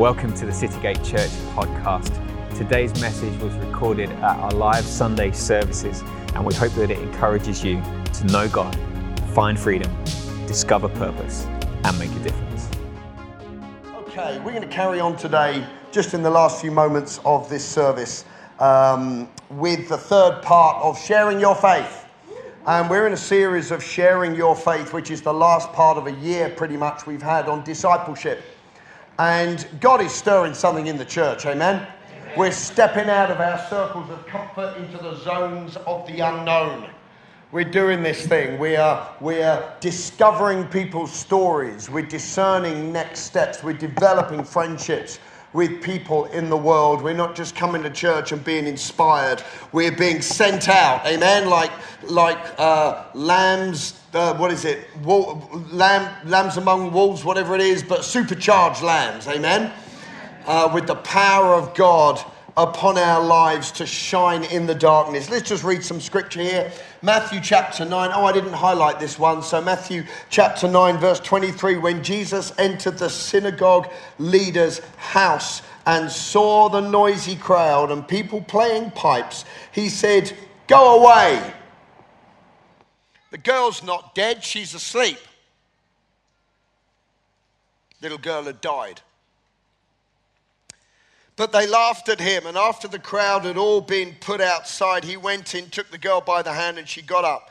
Welcome to the Citygate Church podcast. Today's message was recorded at our live Sunday services, and we hope that it encourages you to know God, find freedom, discover purpose, and make a difference. Okay, we're going to carry on today, just in the last few moments of this service, with the third part of sharing your faith. And we're in a series of sharing your faith, which is the last part of a year pretty much we've had on discipleship. And God is stirring something in the church, amen? We're stepping out of our circles of comfort into the zones of the unknown. We're doing this thing. We're discovering people's stories. We're discerning next steps. We're developing friendships with people in the world. We're not just coming to church and being inspired. We're being sent out, amen? Like lambs. Lambs among wolves, whatever it is, but supercharged lambs, amen? With the power of God upon our lives to shine in the darkness. Let's just read some scripture here. Matthew chapter 9. Oh, I didn't highlight this one. So Matthew chapter 9, verse 23. When Jesus entered the synagogue leader's house and saw the noisy crowd and people playing pipes, he said, "Go away. The girl's not dead. She's asleep." Little girl had died. But they laughed at him, and after the crowd had all been put outside, he went in, took the girl by the hand, and she got up.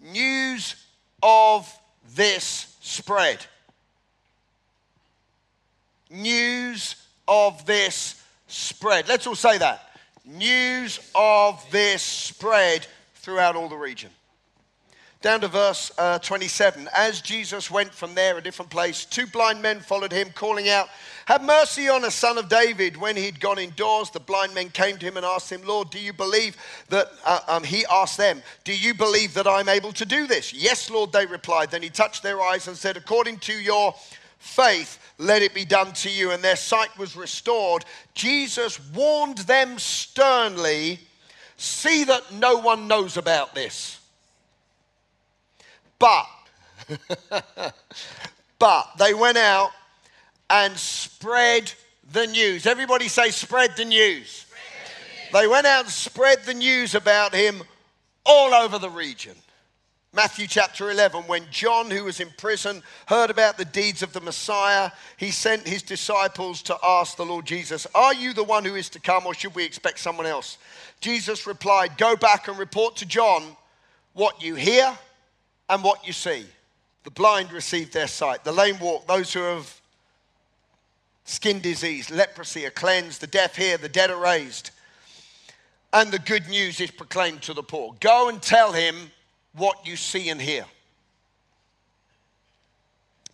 News of this spread. News of this spread. Let's all say that. News of this spread throughout all the region. Down to verse 27. As Jesus went from there, a different place, two blind men followed him, calling out, "Have mercy on us, Son of David." When he'd gone indoors, the blind men came to him and asked him, "Lord, do you believe that," he asked them, "do you believe that I'm able to do this?" "Yes, Lord," they replied. Then he touched their eyes and said, "According to your faith, let it be done to you." And their sight was restored. Jesus warned them sternly, "See that no one knows about this." But they went out and spread the news. Everybody say, spread the news. Spread the news. They went out and spread the news about him all over the region. Matthew chapter 11, when John, who was in prison, heard about the deeds of the Messiah, he sent his disciples to ask the Lord Jesus, "Are you the one who is to come, or should we expect someone else?" Jesus replied, "Go back and report to John what you hear and what you see. The blind receive their sight, the lame walk, those who have skin disease, leprosy are cleansed, the deaf hear, the dead are raised, and the good news is proclaimed to the poor. Go and tell him what you see and hear."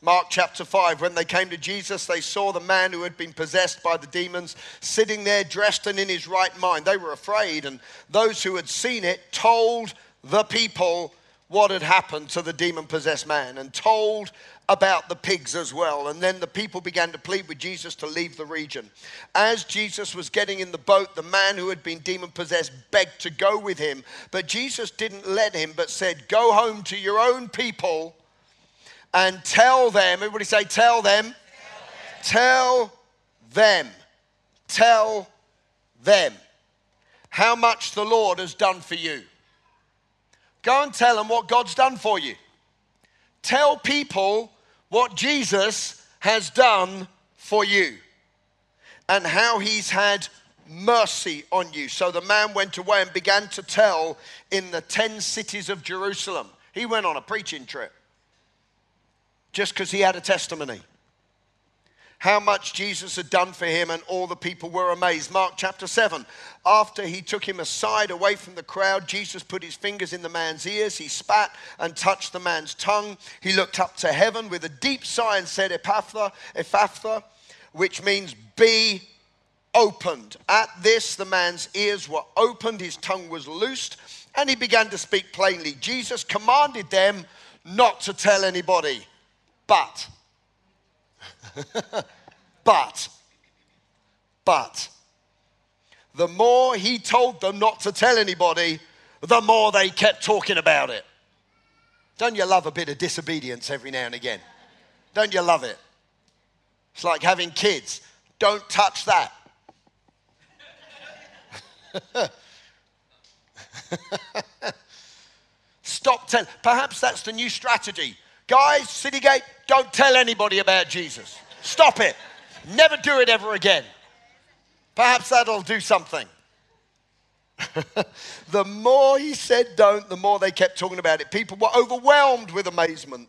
Mark chapter 5, when they came to Jesus, they saw the man who had been possessed by the demons sitting there dressed and in his right mind. They were afraid, and those who had seen it told the people what had happened to the demon-possessed man, and told about the pigs as well. And then the people began to plead with Jesus to leave the region. As Jesus was getting in the boat, the man who had been demon-possessed begged to go with him. But Jesus didn't let him, but said, "Go home to your own people and tell them." Everybody say, tell them. Tell them. Tell them how much the Lord has done for you. Go and tell them what God's done for you. Tell people what Jesus has done for you and how he's had mercy on you. So the man went away and began to tell in the 10 cities of Jerusalem. He went on a preaching trip just because he had a testimony. How much Jesus had done for him, and all the people were amazed. Mark chapter 7, after he took him aside away from the crowd, Jesus put his fingers in the man's ears. He spat and touched the man's tongue. He looked up to heaven with a deep sigh and said, "Ephphatha, Ephphatha," which means "be opened." At this, the man's ears were opened, his tongue was loosed, and he began to speak plainly. Jesus commanded them not to tell anybody, but the more he told them not to tell anybody, the more they kept talking about it. Don't you love a bit of disobedience every now and again? Don't you love it? It's like having kids. don't touch that. Stop telling. Perhaps that's the new strategy. Guys, Citygate, don't tell anybody about Jesus. Stop it. Never do it ever again. Perhaps that'll do something. The more he said don't, the more they kept talking about it. People were overwhelmed with amazement.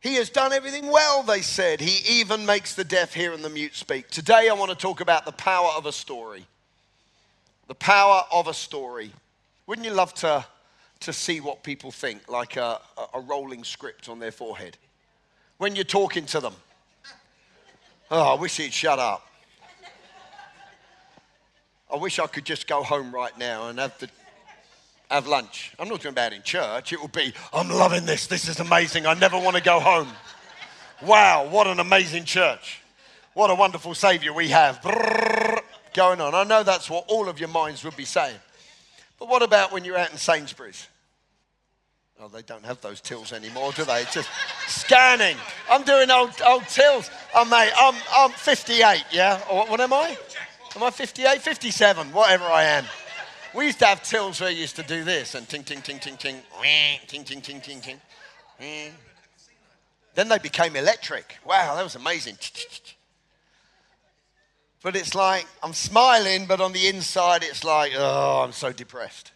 He has done everything well, they said. He even makes the deaf hear and the mute speak. Today I want to talk about the power of a story. The power of a story. Wouldn't you love to see what people think, like a rolling script on their forehead? When you're talking to them. Oh, I wish he'd shut up. I wish I could just go home right now and have lunch. I'm not talking about in church. It will be, I'm loving this. This is amazing. I never want to go home. Wow, what an amazing church. What a wonderful Savior we have. Brrr, going on. I know that's what all of your minds would be saying. But what about when you're out in Sainsbury's? Oh, they don't have those tills anymore, do they? Just scanning. I'm doing old tills. Oh, mate, I'm 58, yeah? Or what am I? Am I 58? 57, whatever I am. We used to have tills where you used to do this and ting, ting, ting, ting, ting, ting, ting, ting, ting, ting. Then they became electric. Wow, that was amazing. But it's like, I'm smiling, but on the inside, it's like, oh, I'm so depressed.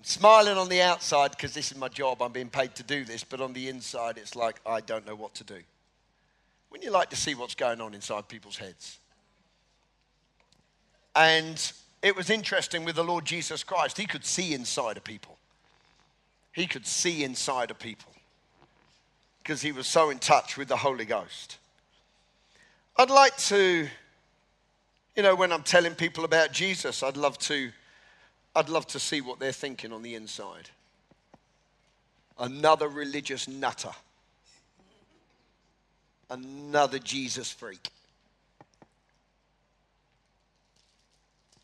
I'm smiling on the outside because this is my job. I'm being paid to do this. But on the inside, it's like, I don't know what to do. Wouldn't you like to see what's going on inside people's heads? And it was interesting with the Lord Jesus Christ. He could see inside of people. He could see inside of people because he was so in touch with the Holy Ghost. I'd like to, you know, when I'm telling people about Jesus, I'd love to see what they're thinking on the inside. Another religious nutter. Another Jesus freak.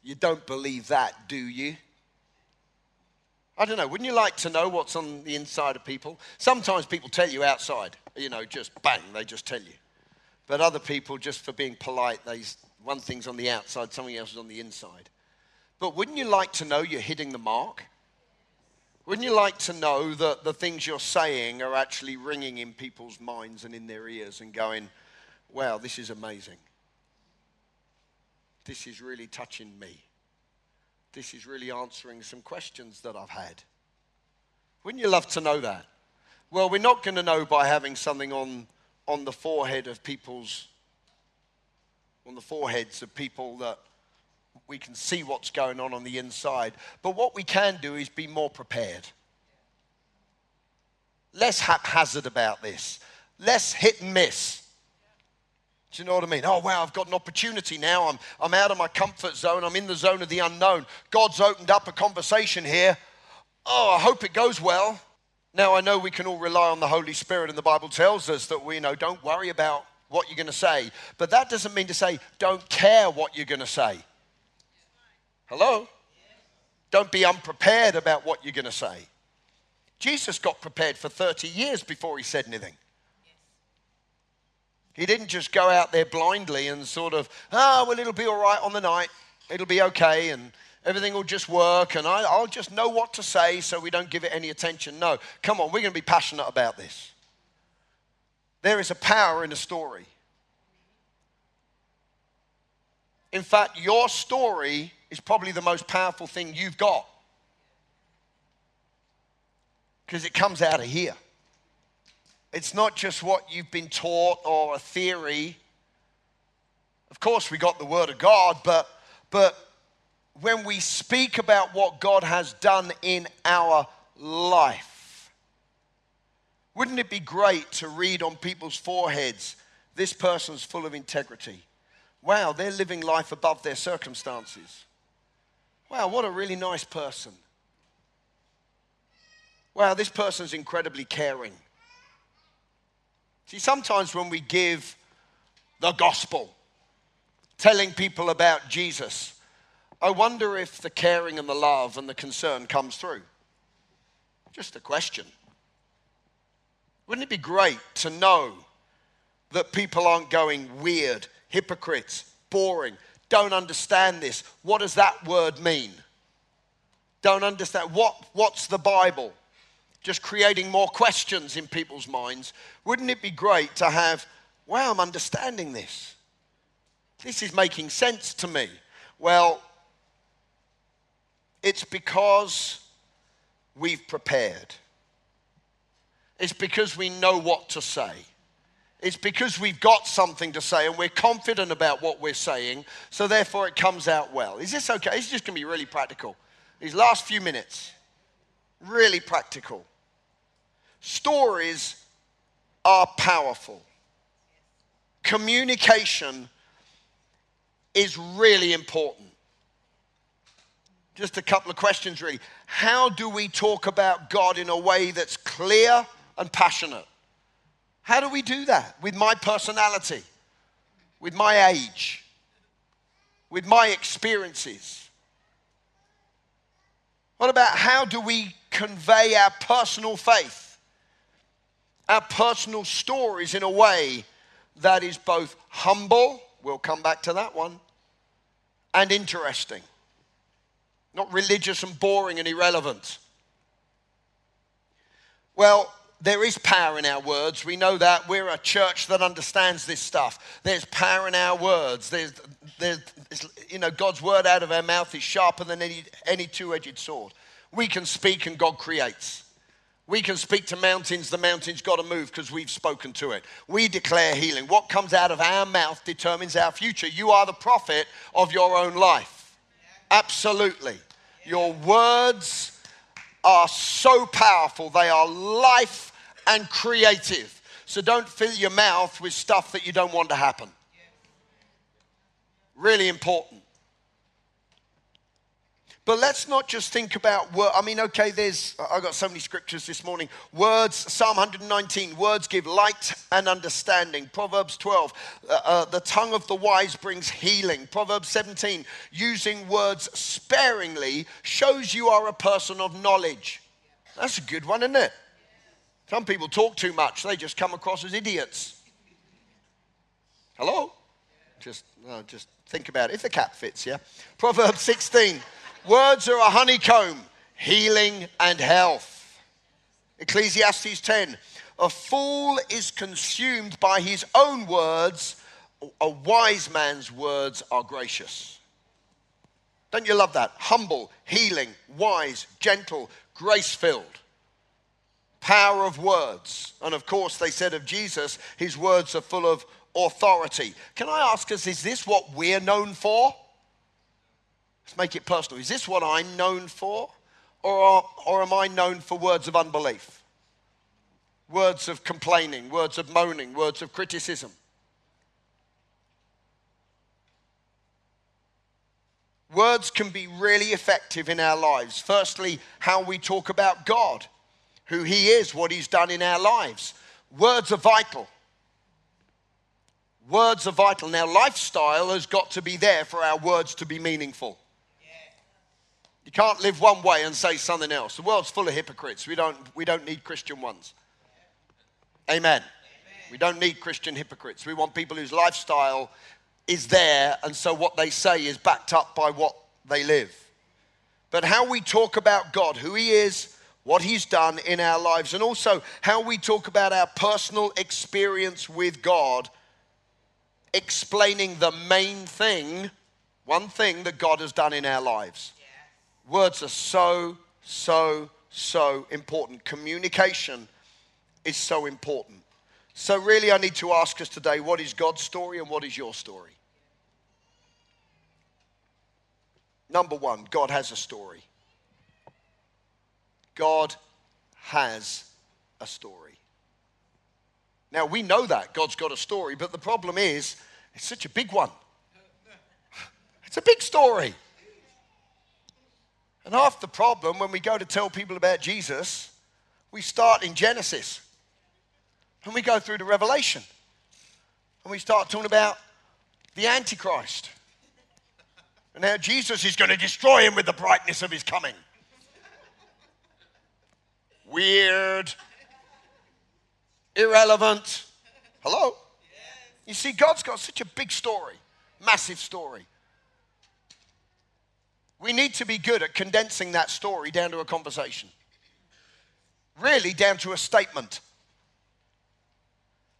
You don't believe that, do you? I don't know. Wouldn't you like to know what's on the inside of people? Sometimes people tell you outside, you know, just bang, they just tell you. But other people, just for being polite, one thing's on the outside, something else is on the inside. But wouldn't you like to know you're hitting the mark? Wouldn't you like to know that the things you're saying are actually ringing in people's minds and in their ears and going, wow, this is amazing. This is really touching me. This is really answering some questions that I've had. Wouldn't you love to know that? Well, we're not going to know by having something on the forehead of people's, on the foreheads of people that we can see what's going on the inside. But what we can do is be more prepared. Less haphazard about this. Less hit and miss. Do you know what I mean? Oh, wow, I've got an opportunity now. I'm out of my comfort zone. I'm in the zone of the unknown. God's opened up a conversation here. Oh, I hope it goes well. Now, I know we can all rely on the Holy Spirit, and the Bible tells us that we know don't worry about what you're going to say. But that doesn't mean to say don't care what you're going to say. Hello? Don't be unprepared about what you're going to say. Jesus got prepared for 30 years before he said anything. He didn't just go out there blindly and sort of, well, it'll be all right on the night. It'll be okay and everything will just work and I'll just know what to say so we don't give it any attention. No, come on, we're going to be passionate about this. There is a power in a story. In fact, your story is probably the most powerful thing you've got because it comes out of here. It's not just what you've been taught or a theory. Of course, we got the Word of God, but when we speak about what God has done in our life, wouldn't it be great to read on people's foreheads, this person's full of integrity. Wow, they're living life above their circumstances. Wow, what a really nice person. Wow, this person's incredibly caring. See, sometimes when we give the gospel, telling people about Jesus, I wonder if the caring and the love and the concern comes through. Just a question. Wouldn't it be great to know that people aren't going weird, hypocrites, boring, don't understand this. What does that word mean? Don't understand. What's the Bible? Just creating more questions in people's minds. Wouldn't it be great to have, wow, I'm understanding this. This is making sense to me. Well, it's because we've prepared. It's because we know what to say. It's because we've got something to say and we're confident about what we're saying, so therefore it comes out well. Is this okay? It's just going to be really practical. These last few minutes, really practical. Stories are powerful. Communication is really important. Just a couple of questions really. How do we talk about God in a way that's clear and passionate? How do we do that? With my personality, with my age, with my experiences. What about how do we convey our personal faith, our personal stories in a way that is both humble, we'll come back to that one, and interesting. Not religious and boring and irrelevant. Well, there is power in our words. We know that. We're a church that understands this stuff. There's power in our words. There's you know, God's word out of our mouth is sharper than any two-edged sword. We can speak and God creates. We can speak to mountains. The mountain's got to move because we've spoken to it. We declare healing. What comes out of our mouth determines our future. You are the prophet of your own life. Absolutely. Your words are so powerful. They are life and creative. So don't fill your mouth with stuff that you don't want to happen. Really important. But let's not just think about words. I mean, okay, I got so many scriptures this morning. Words, Psalm 119, words give light and understanding. Proverbs 12, the tongue of the wise brings healing. Proverbs 17, using words sparingly shows you are a person of knowledge. That's a good one, isn't it? Some people talk too much. They just come across as idiots. Hello? Just think about it. If the cap fits, yeah? Proverbs 16. Words are a honeycomb, healing and health. Ecclesiastes 10, a fool is consumed by his own words. A wise man's words are gracious. Don't you love that? Humble, healing, wise, gentle, grace-filled. Power of words. And of course, they said of Jesus, his words are full of authority. Can I ask us, is this what we're known for? Let's make it personal. Is this what I'm known for? Or am I known for words of unbelief? Words of complaining, words of moaning, words of criticism. Words can be really effective in our lives. Firstly, how we talk about God, who he is, what he's done in our lives. Words are vital. Words are vital. Now, lifestyle has got to be there for our words to be meaningful. You can't live one way and say something else. The world's full of hypocrites. We don't need Christian ones. Amen. We don't need Christian hypocrites. We want people whose lifestyle is there, and so what they say is backed up by what they live. But how we talk about God, who he is, what he's done in our lives, and also how we talk about our personal experience with God, explaining the main thing, one thing that God has done in our lives. Words are so important. Communication is so important. So really I need to ask us today, what is God's story and what is your story? Number one, God has a story. God has a story. Now we know that God's got a story, but the problem is it's such a big one. It's a big story. And half the problem when we go to tell people about Jesus, we start in Genesis and we go through to Revelation and we start talking about the Antichrist and how Jesus is going to destroy him with the brightness of his coming. Weird. Irrelevant. Hello? You see, God's got such a big story, massive story. We need to be good at condensing that story down to a conversation. Really down to a statement.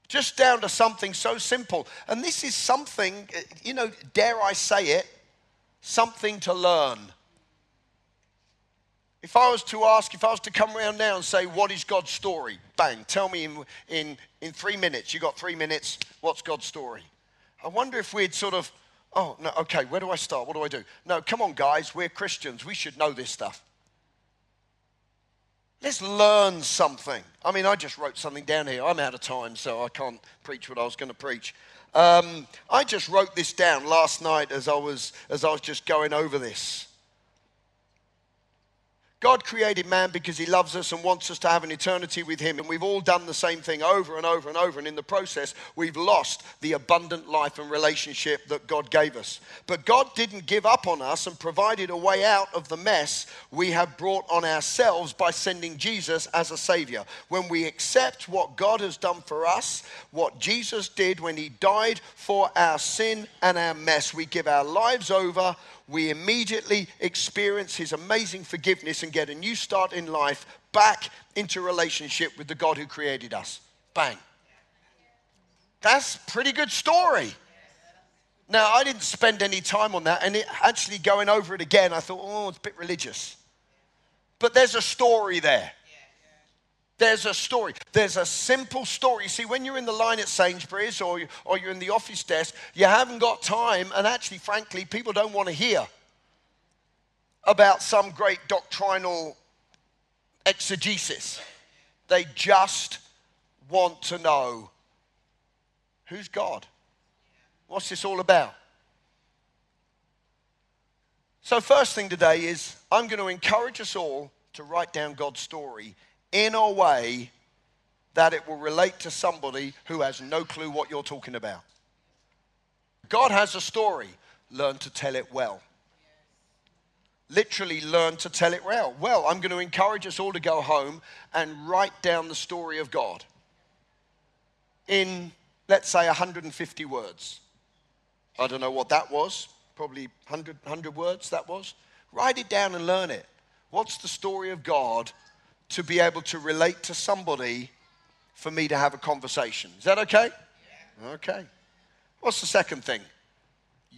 Just down to something so simple. And this is something, you know, dare I say it, something to learn. If I was to ask, if I was to come around now and say, what is God's story? Bang, tell me in 3 minutes. You got 3 minutes, what's God's story? I wonder if we'd sort of, oh, no, okay, where do I start? What do I do? No, come on, guys, we're Christians. We should know this stuff. Let's learn something. I mean, I just wrote something down here. I'm out of time, so I can't preach what I was going to preach. I just wrote this down last night as I was just going over this. God created man because he loves us and wants us to have an eternity with him. And we've all done the same thing over and over and over. And in the process, we've lost the abundant life and relationship that God gave us. But God didn't give up on us and provided a way out of the mess we have brought on ourselves by sending Jesus as a savior. When we accept what God has done for us, what Jesus did when he died for our sin and our mess, we give our lives over. We immediately experience his amazing forgiveness and get a new start in life, back into relationship with the God who created us. Bang. That's a pretty good story. Now, I didn't spend any time on that, and actually going over it again, I thought, oh, it's a bit religious. But there's a story there. There's a story. There's a simple story. You see, when you're in the line at Sainsbury's or you're in the office desk, you haven't got time, and actually, frankly, people don't want to hear about some great doctrinal exegesis. They just want to know, who's God? What's this all about? So first thing today is I'm going to encourage us all to write down God's story in a way that it will relate to somebody who has no clue what you're talking about. God has a story. Learn to tell it well. Literally learn to tell it well. Well, I'm going to encourage us all to go home and write down the story of God in, let's say, 150 words. I don't know what that was. Probably 100 words that was. Write it down and learn it. What's the story of God to be able to relate to somebody for me to have a conversation? Is that okay? Yeah. Okay. What's the second thing?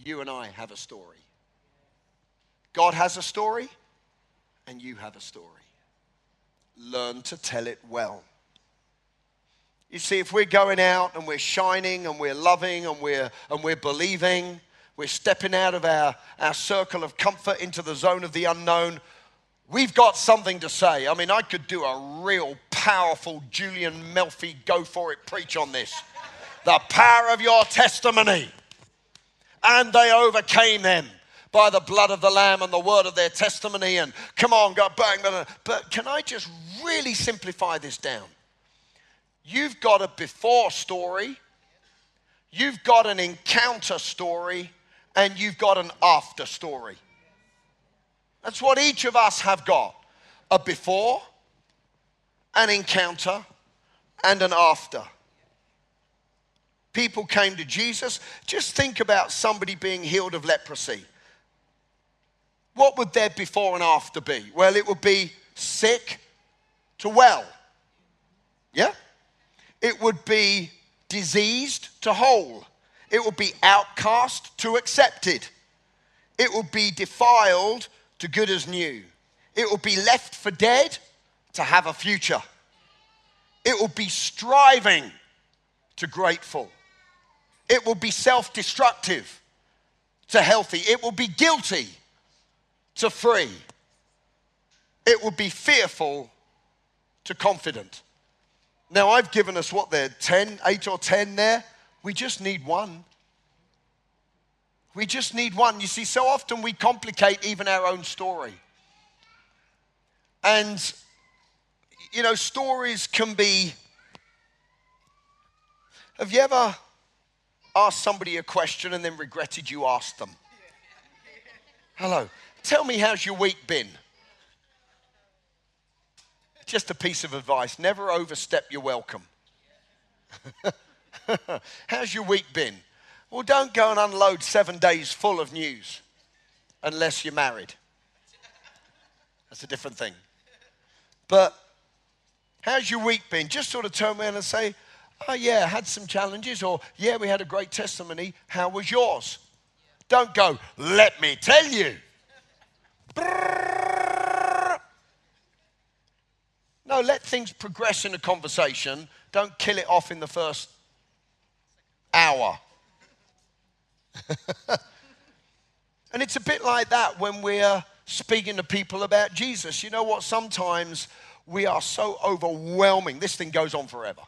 You and I have a story. God has a story, and you have a story. Learn to tell it well. You see, if we're going out and we're shining and we're loving and we're believing, we're stepping out of our circle of comfort into the zone of the unknown, we've got something to say. I mean, I could do a real powerful Julian Melfi go for it preach on this. The power of your testimony. And they overcame them by the blood of the Lamb and the word of their testimony. And come on, go bang. But can I just really simplify this down? You've got a before story. You've got an encounter story. And you've got an after story. That's what each of us have got. A before, an encounter, and an after. People came to Jesus. Just think about somebody being healed of leprosy. What would their before and after be? Well, it would be sick to well. Yeah? It would be diseased to whole. It would be outcast to accepted. It would be defiled to good as new. It will be left for dead to have a future. It will be striving to grateful. It will be self-destructive to healthy. It will be guilty to free. It will be fearful to confident. Now I've given us what there, 10, 8 or 10 there. We just need one. We just need one. You see, so often we complicate even our own story. And, you know, stories can be... Have you ever asked somebody a question and then regretted you asked them? Hello. Tell me, how's your week been? Just a piece of advice. Never overstep your welcome. How's your week been? Well, don't go and unload 7 days full of news unless you're married. That's a different thing. But how's your week been? Just sort of turn around and say, oh yeah, I had some challenges, or yeah, we had a great testimony. How was yours? Yeah. Don't go, let me tell you. No, let things progress in a conversation. Don't kill it off in the first hour. And it's a bit like that when we're speaking to people about Jesus. You know what? Sometimes we are so overwhelming. This thing goes on forever.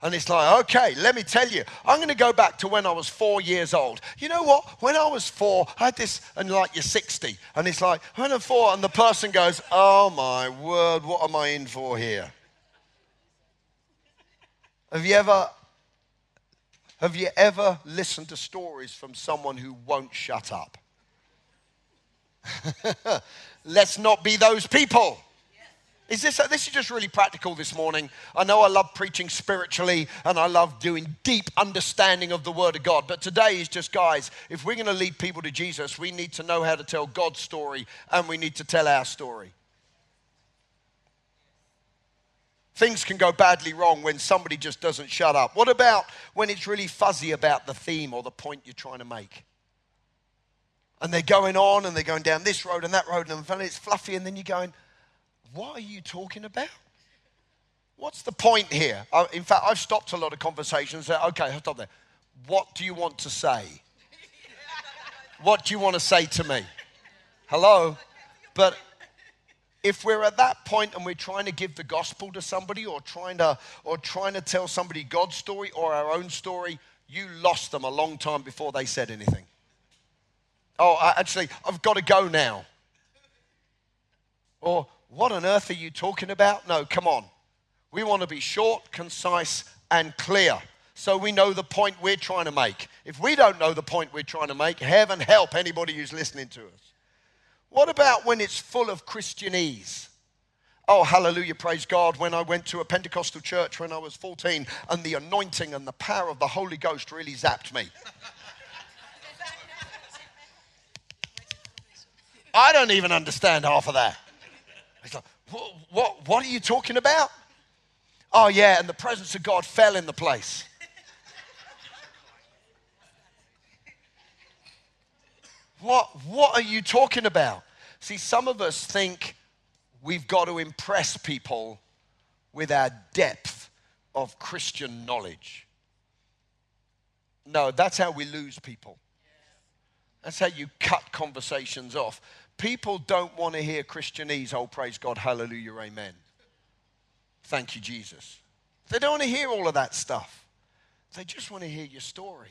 And it's like, okay, let me tell you, I'm going to go back to when I was 4 years old. You know what? When I was 4, I had this, and like you're 60. And it's like, when I'm 4, and the person goes, oh my word, what am I in for here? Have you ever listened to stories from someone who won't shut up? Let's not be those people. This is just really practical this morning. I know I love preaching spiritually and I love doing deep understanding of the Word of God. But today is just, guys, if we're going to lead people to Jesus, we need to know how to tell God's story and we need to tell our story. Things can go badly wrong when somebody just doesn't shut up. What about when it's really fuzzy about the theme or the point you're trying to make? And they're going on and they're going down this road and that road and it's fluffy and then you're going, what are you talking about? What's the point here? In fact, I've stopped a lot of conversations. Okay, I'll stop there. What do you want to say? What do you want to say to me? Hello? But if we're at that point and we're trying to give the gospel to somebody or trying to tell somebody God's story or our own story, you lost them a long time before they said anything. Oh, actually, I've got to go now. Or, what on earth are you talking about? No, come on. We want to be short, concise, and clear so we know the point we're trying to make. If we don't know the point we're trying to make, heaven help anybody who's listening to us. What about when it's full of Christianese? Oh, hallelujah, praise God. When I went to a Pentecostal church when I was 14 and the anointing and the power of the Holy Ghost really zapped me. I don't even understand half of that. It's like, what are you talking about? Oh, yeah, and the presence of God fell in the place. What are you talking about? See, some of us think we've got to impress people with our depth of Christian knowledge. No, that's how we lose people. That's how you cut conversations off. People don't want to hear Christianese, oh, praise God, hallelujah, amen. Thank you, Jesus. They don't want to hear all of that stuff. They just want to hear your story.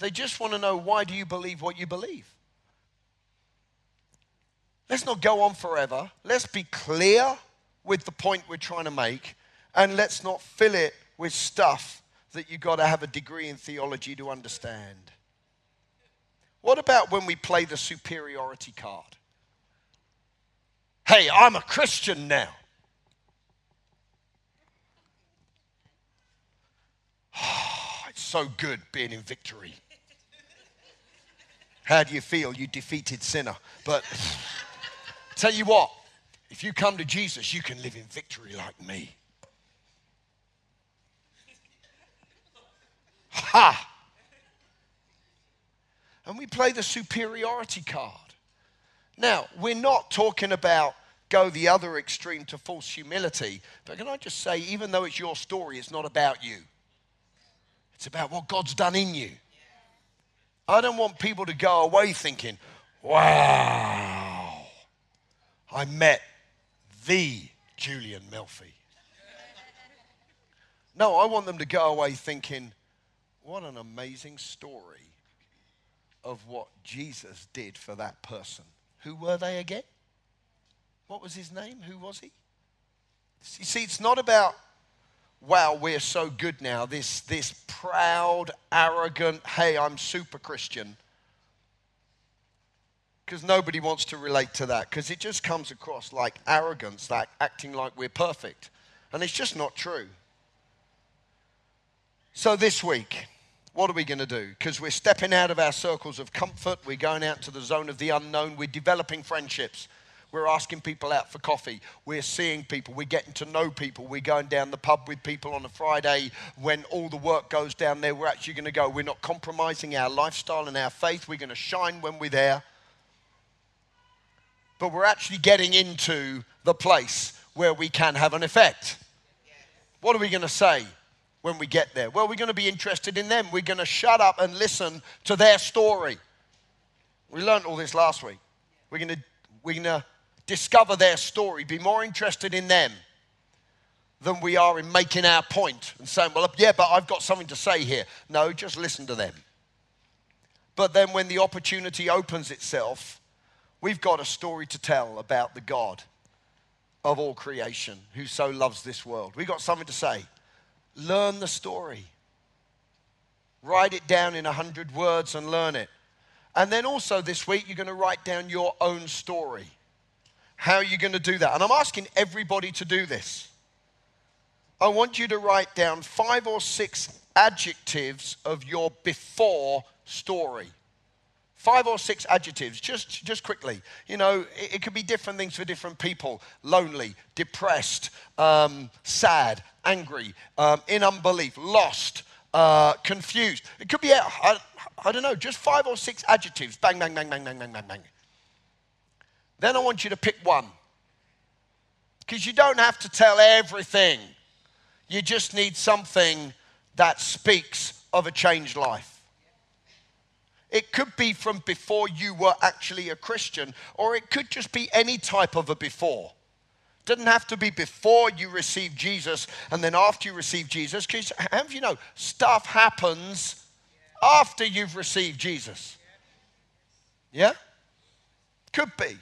They just want to know, why do you believe what you believe? Let's not go on forever. Let's be clear with the point we're trying to make, and let's not fill it with stuff that you've got to have a degree in theology to understand. What about when we play the superiority card? Hey, I'm a Christian now. Oh, it's so good being in victory. How do you feel, you defeated sinner? But tell you what, if you come to Jesus, you can live in victory like me. Ha! And we play the superiority card. Now, we're not talking about go the other extreme to false humility. But can I just say, even though it's your story, it's not about you. It's about what God's done in you. I don't want people to go away thinking, wow, I met the Julian Melfi. No, I want them to go away thinking, what an amazing story of what Jesus did for that person. Who were they again? What was his name? Who was he? You see, it's not about, wow, we're so good now, this proud, arrogant, hey, I'm super Christian. Because nobody wants to relate to that, because it just comes across like arrogance, like acting like we're perfect. And it's just not true. So this week, what are we going to do? Because we're stepping out of our circles of comfort. We're going out to the zone of the unknown. We're developing friendships. We're asking people out for coffee. We're seeing people. We're getting to know people. We're going down the pub with people on a Friday when all the work goes down there. We're actually going to go. We're not compromising our lifestyle and our faith. We're going to shine when we're there. But we're actually getting into the place where we can have an effect. What are we going to say when we get there? Well, we're going to be interested in them. We're going to shut up and listen to their story. We learned all this last week. We're going to discover their story, be more interested in them than we are in making our point and saying, well, yeah, but I've got something to say here. No, just listen to them. But then when the opportunity opens itself, we've got a story to tell about the God of all creation who so loves this world. We've got something to say. Learn the story. Write it down in 100 words and learn it. And then also this week, you're going to write down your own story. How are you going to do that? And I'm asking everybody to do this. I want you to write down 5 or 6 adjectives of your before story. 5 or 6 adjectives, just quickly. You know, it could be different things for different people. Lonely, depressed, sad, angry, in unbelief, lost, confused. It could be, I don't know, just 5 or 6 adjectives. Bang, bang, bang, bang, bang, bang, bang, bang. Then I want you to pick one, because you don't have to tell everything. You just need something that speaks of a changed life. It could be from before you were actually a Christian, or it could just be any type of a before. It doesn't have to be before you received Jesus and then after you received Jesus, because how do you know? Stuff happens after you've received Jesus. Yeah? Could be.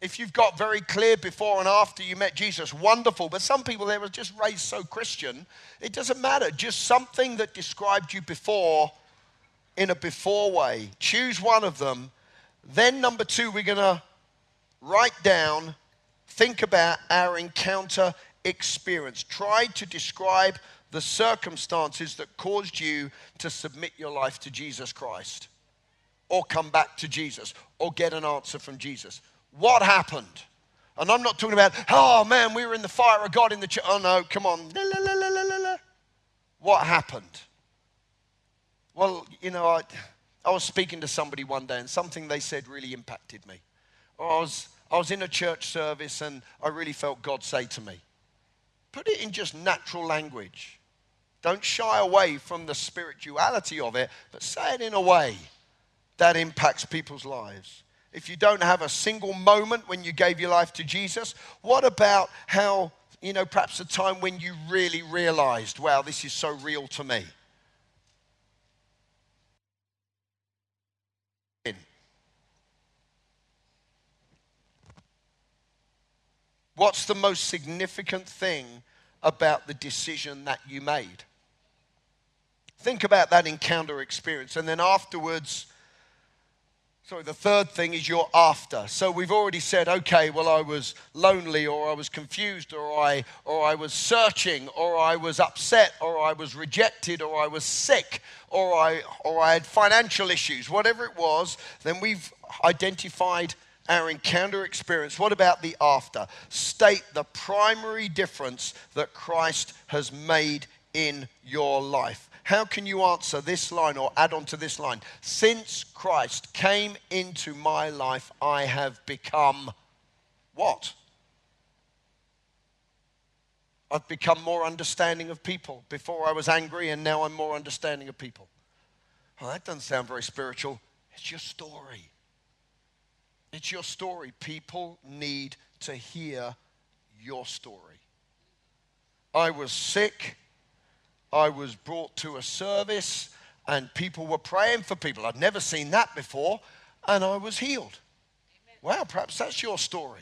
If you've got very clear before and after you met Jesus, wonderful. But some people, they were just raised so Christian, it doesn't matter. Just something that described you before in a before way. Choose one of them. Then number 2, we're going to write down, think about our encounter experience. Try to describe the circumstances that caused you to submit your life to Jesus Christ or come back to Jesus or get an answer from Jesus. What happened? And I'm not talking about, oh man, we were in the fire of God in the church. Oh no, come on. La, la, la, la, la, la. What happened? Well, you know, I was speaking to somebody one day and something they said really impacted me. I was in a church service and I really felt God say to me, put it in just natural language. Don't shy away from the spirituality of it, but say it in a way that impacts people's lives. If you don't have a single moment when you gave your life to Jesus, what about how, you know, perhaps the time when you really realized, wow, this is so real to me? What's the most significant thing about the decision that you made? Think about that encounter experience, and then afterwards, so the third thing is your after. So we've already said, okay, well, I was lonely, or I was confused, or I was searching, or I was upset, or I was rejected, or I was sick, or I had financial issues, whatever it was. Then we've identified our encounter experience. What about the after? State the primary difference that Christ has made in your life. How can you answer this line or add on to this line? Since Christ came into my life, I have become what? I've become more understanding of people. Before I was angry and now I'm more understanding of people. Well, that doesn't sound very spiritual. It's your story. It's your story. People need to hear your story. I was sick. I was brought to a service and people were praying for people. I'd never seen that before, and I was healed. Amen. Wow, perhaps that's your story.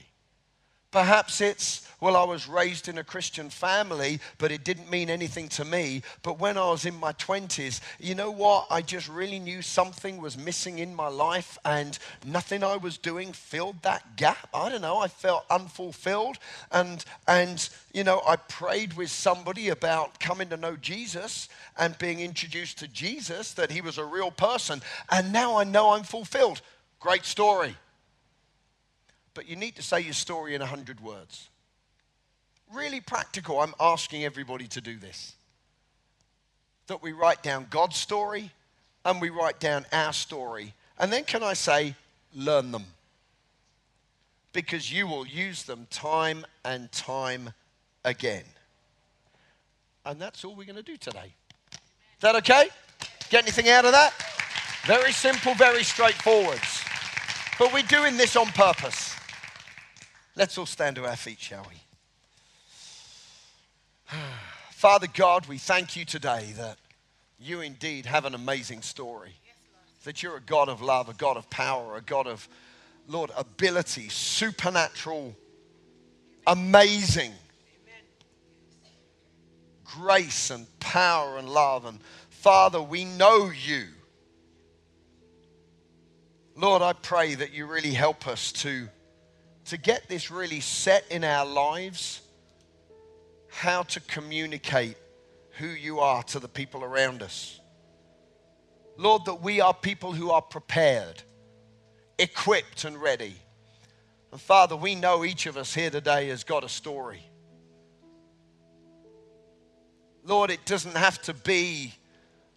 Perhaps it's, well, I was raised in a Christian family, but it didn't mean anything to me. But when I was in my 20s, you know what? I just really knew something was missing in my life, and nothing I was doing filled that gap. I don't know. I felt unfulfilled. And you know, I prayed with somebody about coming to know Jesus and being introduced to Jesus, that he was a real person. And now I know I'm fulfilled. Great story. But you need to say your story in 100 words. Really practical. I'm asking everybody to do this. That we write down God's story and we write down our story. And then can I say, learn them. Because you will use them time and time again. And that's all we're going to do today. Is that okay? Get anything out of that? Very simple, very straightforward. But we're doing this on purpose. Let's all stand to our feet, shall we? Father God, we thank you today that you indeed have an amazing story. That you're a God of love, a God of power, a God of, Lord, ability, supernatural, amazing grace and power and love. And Father, we know you. Lord, I pray that you really help us to get this really set in our lives, how to communicate who you are to the people around us. Lord, that we are people who are prepared, equipped and ready. And Father, we know each of us here today has got a story. Lord, it doesn't have to be,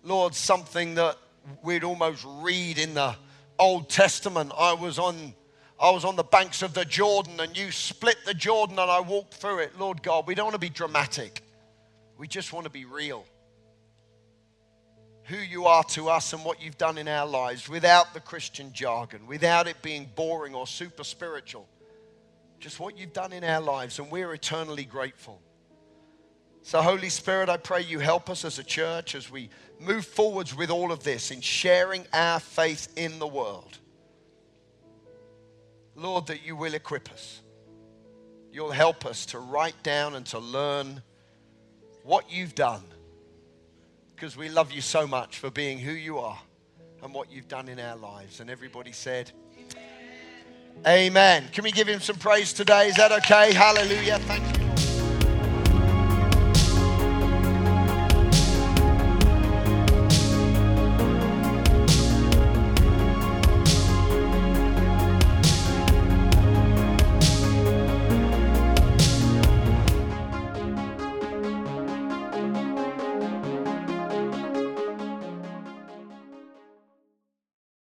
Lord, something that we'd almost read in the Old Testament. I was on the banks of the Jordan, and you split the Jordan and I walked through it. Lord God, we don't want to be dramatic. We just want to be real. Who you are to us and what you've done in our lives, without the Christian jargon, without it being boring or super spiritual. Just what you've done in our lives, and we're eternally grateful. So Holy Spirit, I pray you help us as a church as we move forwards with all of this in sharing our faith in the world. Lord, that you will equip us. You'll help us to write down and to learn what you've done, because we love you so much for being who you are and what you've done in our lives. And everybody said, Amen. Amen. Can we give him some praise today? Is that okay? Hallelujah. Thank you.